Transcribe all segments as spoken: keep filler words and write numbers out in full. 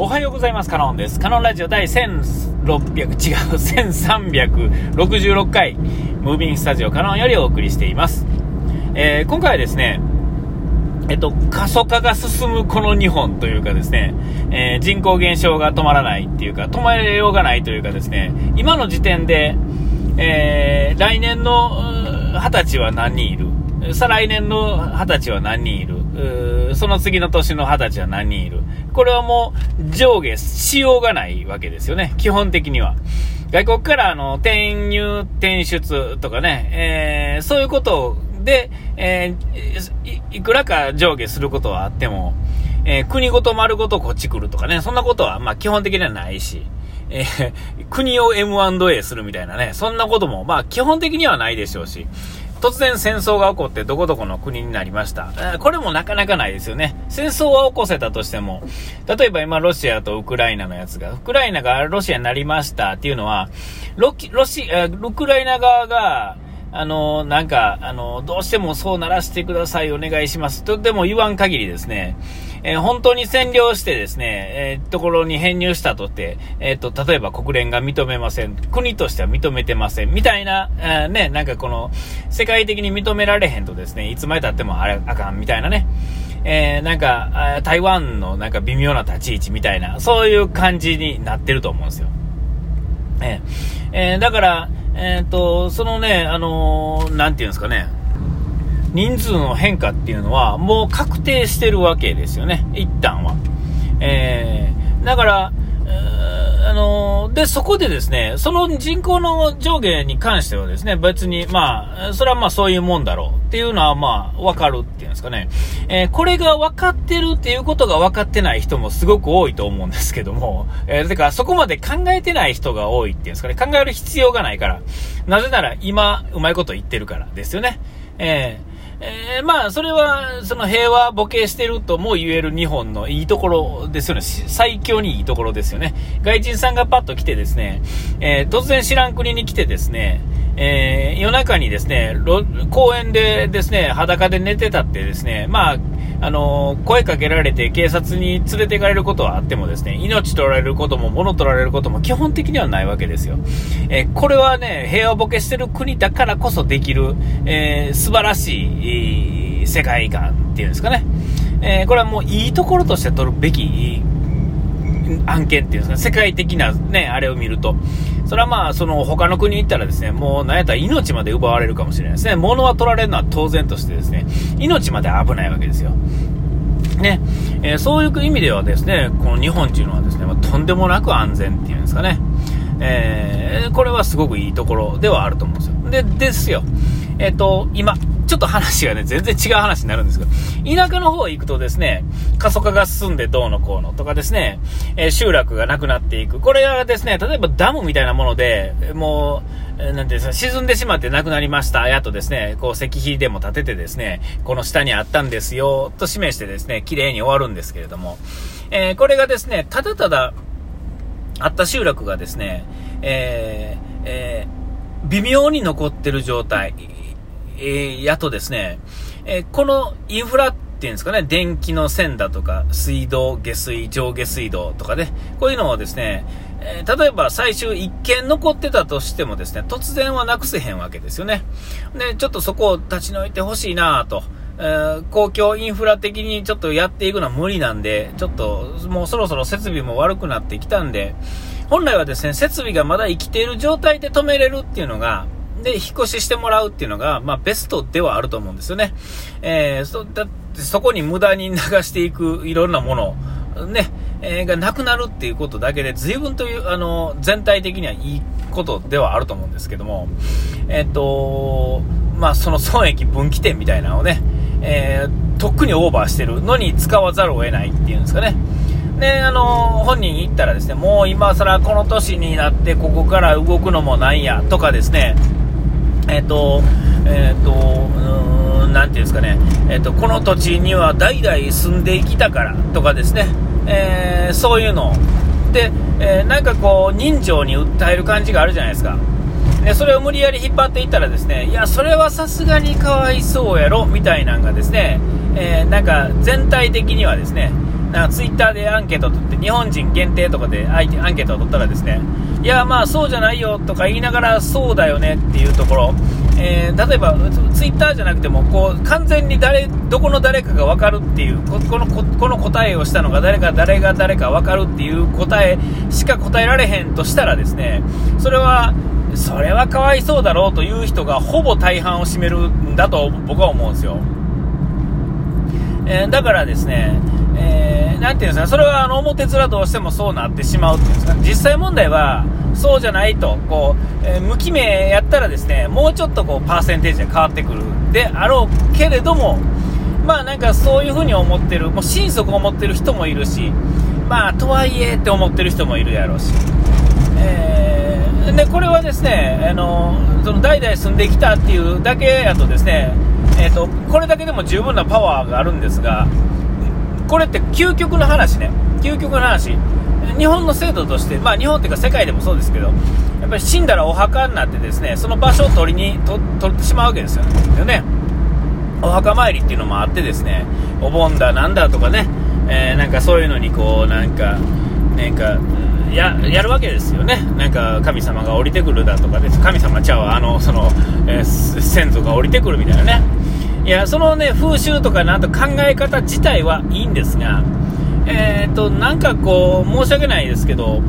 おはようございます。カノンです。カノンラジオ第せんろっぴゃく違うせんさんびゃくろくじゅうろっかいムービングスタジオカノンよりお送りしています。えー、今回はですねえっと過疎化が進むこのにほんというかですね、えー、人口減少が止まらないっていうか止まれようがないというかですね、今の時点で、えー、来年のはたちは何人いる、再来年のはたちは何人いる、その次の年のはたちは何人いる、これはもう上下しようがないわけですよね。基本的には外国からあの転入転出とかね、えー、そういうことで、えー、い, いくらか上下することはあっても、えー、国ごと丸ごとこっち来るとかね、そんなことはまあ基本的にはないし、えー、国を エムアンドエー するみたいなね、そんなこともまあ基本的にはないでしょうし、突然戦争が起こってどこどこの国になりました。これもなかなかないですよね。戦争は起こせたとしても、例えば今ロシアとウクライナのやつが、ウクライナがロシアになりましたっていうのは、ロキ、ロシ、ウクライナ側が、あの、なんか、あの、どうしてもそうならしてください、お願いしますとでも言わん限りですね、えー、本当に占領してですね、えー、ところに編入したとって、えっと、例えば国連が認めません、国としては認めてません、みたいな、えー、ね、なんかこの、世界的に認められへんとですね、いつまで経ってもあれ、あかん、みたいなね、えー、なんか、台湾のなんか微妙な立ち位置みたいな、そういう感じになってると思うんですよ。えーえー、だから、えーと、そのね、あのー、なんていうんですかね、人数の変化っていうのはもう確定してるわけですよね、一旦は。えー、だから、あのー、で、そこでですね、その人口の上下に関してはですね、別に、まあ、それはまあそういうもんだろうっていうのはまあわかるっていうんですかね、えー、これが分かってるっていうことが分かってない人もすごく多いと思うんですけども、えー、てかそこまで考えてない人が多いっていうんですかね、考える必要がないから、なぜなら今うまいこと言ってるからですよね。えーえー、まあそれはその平和ボケしてるとも言える日本のいいところですよね。最強にいいところですよね。外人さんがパッと来てですね、えー、突然知らん国に来てですね、えー、夜中にですね公園でですね裸で寝てたってですね、まああのー、声かけられて警察に連れて行かれることはあってもですね、命取られることも物取られることも基本的にはないわけですよ。えー、これはね平和ボケしてる国だからこそできる、えー、素晴らしい世界観っていうんですかね、えー、これはもういいところとして取るべき案件っていうんですか、世界的なねあれを見ると、それはまあその他の国行ったらですね、もうなんやったら命まで奪われるかもしれないですね。物は取られるのは当然としてですね、命まで危ないわけですよね。えー、そういう意味ではですね、この日本っていうのはですね、まあ、とんでもなく安全っていうんですかね、えー、これはすごくいいところではあると思うんですよ。でですよ、えっと今ちょっと話がね全然違う話になるんですけど、田舎の方へ行くとですね、過疎化が進んでどうのこうのとかですね、えー、集落がなくなっていく、これはですね例えばダムみたいなものでもう、えー、なんていうんですか、沈んでしまってなくなりましたやとですね、こう石碑でも建ててですね、この下にあったんですよと示してですね綺麗に終わるんですけれども、えー、これがですねただただあった集落がですね、えーえー、微妙に残ってる状態、えー、やとですね、えー、このインフラっていうんですかね、電気の線だとか水道、下水、上下水道とかね、こういうのをですね、えー、例えば最終一軒残ってたとしてもですね、突然はなくせへんわけですよね。で、ちょっとそこを立ち退いてほしいなと、えー、公共インフラ的にちょっとやっていくのは無理なんで、ちょっともうそろそろ設備も悪くなってきたんで、本来はですね設備がまだ生きている状態で止めれるっていうのがで、引っ越ししてもらうっていうのが、まあ、ベストではあると思うんですよね。えー、そ、だってそこに無駄に流していくいろんなもの、ね、えー、がなくなるっていうことだけで、随分という、あの、全体的にはいいことではあると思うんですけども、えっと、まあ、その損益分岐点みたいなのをね、えー、とっくにオーバーしてるのに使わざるを得ないっていうんですかね。で、あの本人言ったらですね、もう今更この年になってここから動くのもなんやとかですね、えっと、えっと、うーん、なんていうんですかね、えっと、この土地には代々住んできたからとかですね、えー、そういうので、えー、なんかこう人情に訴える感じがあるじゃないですか。で、それを無理やり引っ張っていったらですね、いやそれはさすがにかわいそうやろみたいなんがですね、えー、なんか全体的にはですね、ツイッターでアンケートを取って日本人限定とかでアンケートを取ったらですね、いやまあそうじゃないよとか言いながらそうだよねっていうところ、えー、例えばツイッターじゃなくてもこう完全に誰どこの誰かが分かるっていう こ, こ, の こ, この答えをしたのが誰か誰が誰か分かるっていう答えしか答えられへんとしたらですね、それはそれはかわいそうだろうという人がほぼ大半を占めるんだと僕は思うんですよ。えー、だからですね、えー、なんていうんですか、それはあの表面どうしてもそうなってしまうっていうんですか、実際問題はそうじゃないとこう、えー、無記名やったらですね、もうちょっとこうパーセンテージが変わってくるであろうけれども、まあなんかそういうふうに思ってる、もう心底思ってる人もいるし、まあとはいえって思ってる人もいるやろうし、えー、でこれはですね、あのその代々住んできたっていうだけやとですね、えーと、これだけでも十分なパワーがあるんですが、これって究極の話ね、究極の話、日本の制度として、まあ、日本というか世界でもそうですけど、やっぱり死んだらお墓になってですね、その場所を取りにと取ってしまうわけですよね。お墓参りっていうのもあってですね、お盆だなんだとかね、えー、なんかそういうのにこうなんかなんかや, やるわけですよね。なんか神様が降りてくるだとかです、神様ちゃうあのその、えー、先祖が降りてくるみたいなね。いやそのね風習とかなんと考え方自体はいいんですが、えー、っとなんかこう申し訳ないですけど、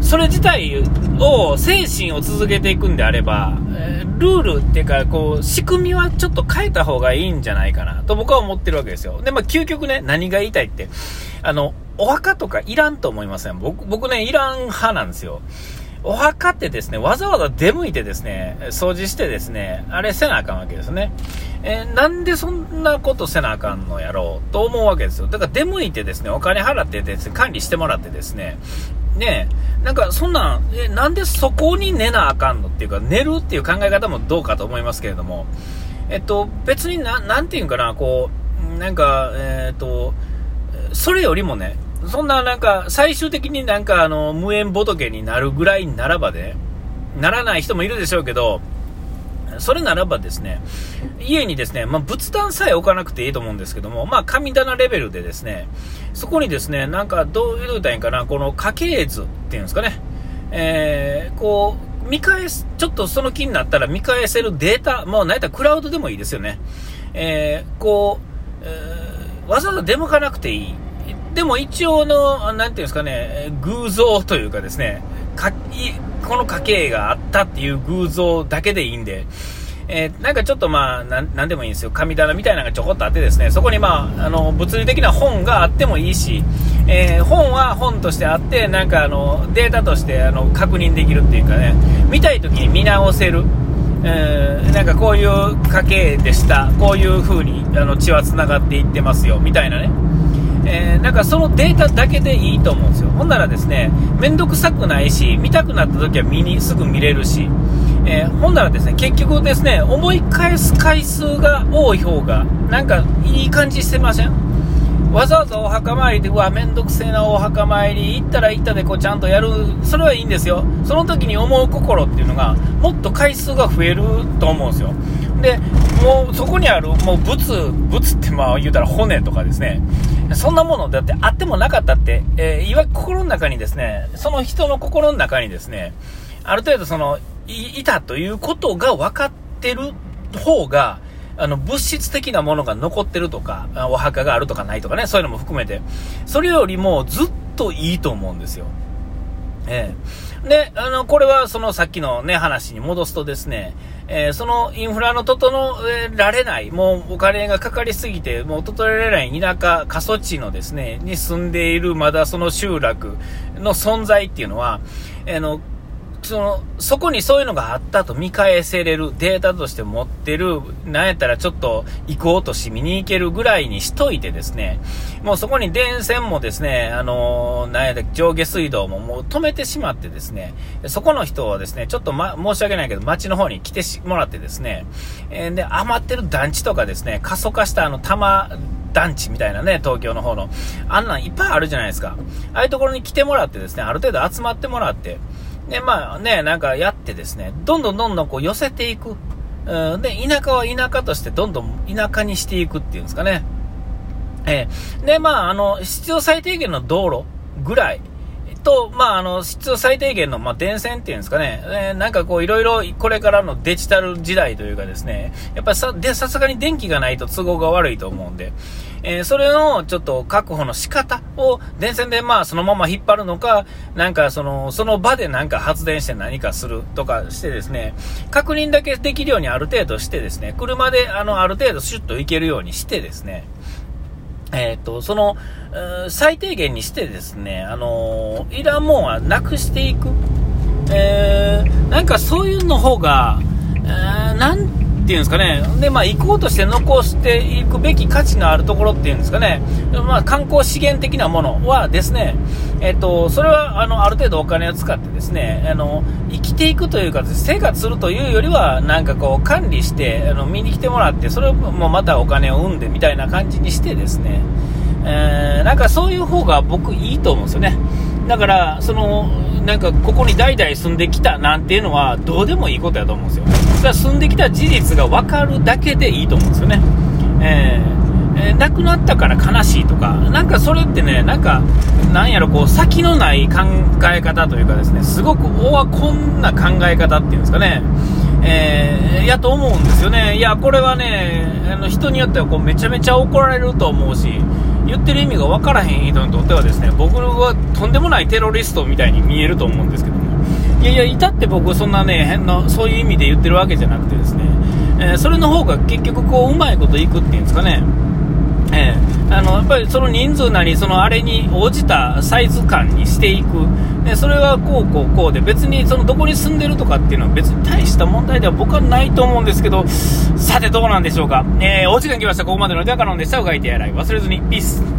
それ自体を精神を続けていくんであれば、えー、ルールっていうかこう仕組みはちょっと変えた方がいいんじゃないかなと僕は思ってるわけですよ。でまあ究極ね、何が言いたいってあのお墓とかいらんと思いません。僕、僕ねいらん派なんですよ。お墓ってですね、わざわざ出向いてですね、掃除してですね、あれせなあかんわけですね。えー、なんでそんなことせなあかんのやろうと思うわけですよ。だから出向いてですね、お金払ってですね、管理してもらってですね、ねえ、なんかそんなん、え、なんでそこに寝なあかんのっていうか、寝るっていう考え方もどうかと思いますけれども、えっと、別にな、なんていうんかな、こう、なんか、えー、っと、それよりもね、そんななんか最終的になんかあの無縁仏になるぐらいならばで、ならない人もいるでしょうけど、それならばですね、家にですね、まあ、仏壇さえ置かなくていいと思うんですけども、まあ神棚レベルでですね、そこにですね、なんかどう言うたらいいんかな、この家系図っていうんですかね、えー、こう見返す、ちょっとその気になったら見返せるデータ、もう何やったらクラウドでもいいですよね、えー、こう、えー、わざわざ出向かなくていい。でも一応のなんていうんですかね、偶像というかですね、かこの家系があったっていう偶像だけでいいんで、えー、なんかちょっとまあ な, なんでもいいんですよ。神棚みたいなのがちょこっとあってですね、そこにまああの物理的な本があってもいいし、えー、本は本としてあって、なんかあのデータとしてあの確認できるっていうかね、見たい時に見直せる。えー、なんかこういう家系でした。こういう風にあの血はつながっていってますよみたいなね。えー、なんかそのデータだけでいいと思うんですよ。ほんならですね、めんどくさくないし、見たくなった時は見にすぐ見れるし、えー、ほんならですね、結局ですね、思い返す回数が多い方がなんかいい感じしてません？わざわざお墓参りで、うわめんどくせえな、お墓参り行ったら行ったでこうちゃんとやる、それはいいんですよ。その時に思う心っていうのがもっと回数が増えると思うんですよ。でもうそこにあるもう仏仏ってまあ言うたら骨とかですね、そんなものだってあってもなかったって、えー、いわゆる心の中にですね、その人の心の中にですね、ある程度その い, いたということが分かってる方が、あの物質的なものが残ってるとか、お墓があるとかないとかね、そういうのも含めて、それよりもずっといいと思うんですよ。えー、で、あのこれはそのさっきのね話に戻すとですね、えー、そのインフラの整えられない、もうお金がかかりすぎてもう整えられない田舎過疎地のですねに住んでいる、まだその集落の存在っていうのは、えー、のそのそこにそういうのがあったと見返せれるデータとして持ってる、なんやったらちょっと行こうとし見に行けるぐらいにしといてですね、もうそこに電線もですね、あのー、なんやったら上下水道ももう止めてしまってですね、そこの人はですねちょっと、ま、申し訳ないけど町の方に来てもらってですね、えー、で余ってる団地とかですね、過疎化したあの多摩団地みたいなね、東京の方のあんなんいっぱいあるじゃないですか。ああいうところに来てもらってですね、ある程度集まってもらってで、まあね、なんかやってですね、どんどんどんどんこう寄せていく。うん、で、田舎は田舎としてどんどん田舎にしていくっていうんですかね。えー、で、まあ、あの、必要最低限の道路ぐらいと、まあ、あの、必要最低限の、まあ、電線っていうんですかね、えー、なんかこう、いろいろ、これからのデジタル時代というかですね、やっぱりさ、で、さすがに電気がないと都合が悪いと思うんで、えー、それのちょっと確保の仕方を電線でまあそのまま引っ張るのか、なんかそのその場でなんか発電して何かするとかしてですね、確認だけできるようにある程度してですね、車であのある程度シュッと行けるようにしてですね、えっと、その最低限にしてですね、あのいらんもんはなくしていく、えー、なんかそういうの方が、えー、なんてっていうんですかね、でまあ、行こうとして残していくべき価値のあるところっていうんですかね、まあ、観光資源的なものはですね、えっと、それはあのある程度お金を使ってですね、あの生きていくというか生活するというよりはなんかこう管理してあの見に来てもらって、それもまたお金を生んでみたいな感じにしてですね、えー、なんかそういう方が僕いいと思うんですよね。だからそのなんかここに代々住んできたなんていうのはどうでもいいことやと思うんですよ。それは住んできた事実が分かるだけでいいと思うんですよね。えーえー、亡くなったから悲しいとか、なんかそれってね、なんかなんやろこう先のない考え方というかですね、すごくおわこんな考え方っていうんですかね、えー、やと思うんですよね。いやこれはね、あの人によってはこうめちゃめちゃ怒られると思うし、言ってる意味が分からへん人にとってはですね、僕はとんでもないテロリストみたいに見えると思うんですけども、いやいや至って僕そんなね変なそういう意味で言ってるわけじゃなくてですね、えー、それの方が結局こううまいこといくっていうんですかね、えー、あのやっぱりその人数なりそのあれに応じたサイズ感にしていく、でそれはこうこうこうで、別にそのどこに住んでるとかっていうのは別に大した問題では僕はないと思うんですけど、さてどうなんでしょうか。えー、お時間来ました。ここまでのお相手はカノンでした。うがいてやらい忘れずにピース。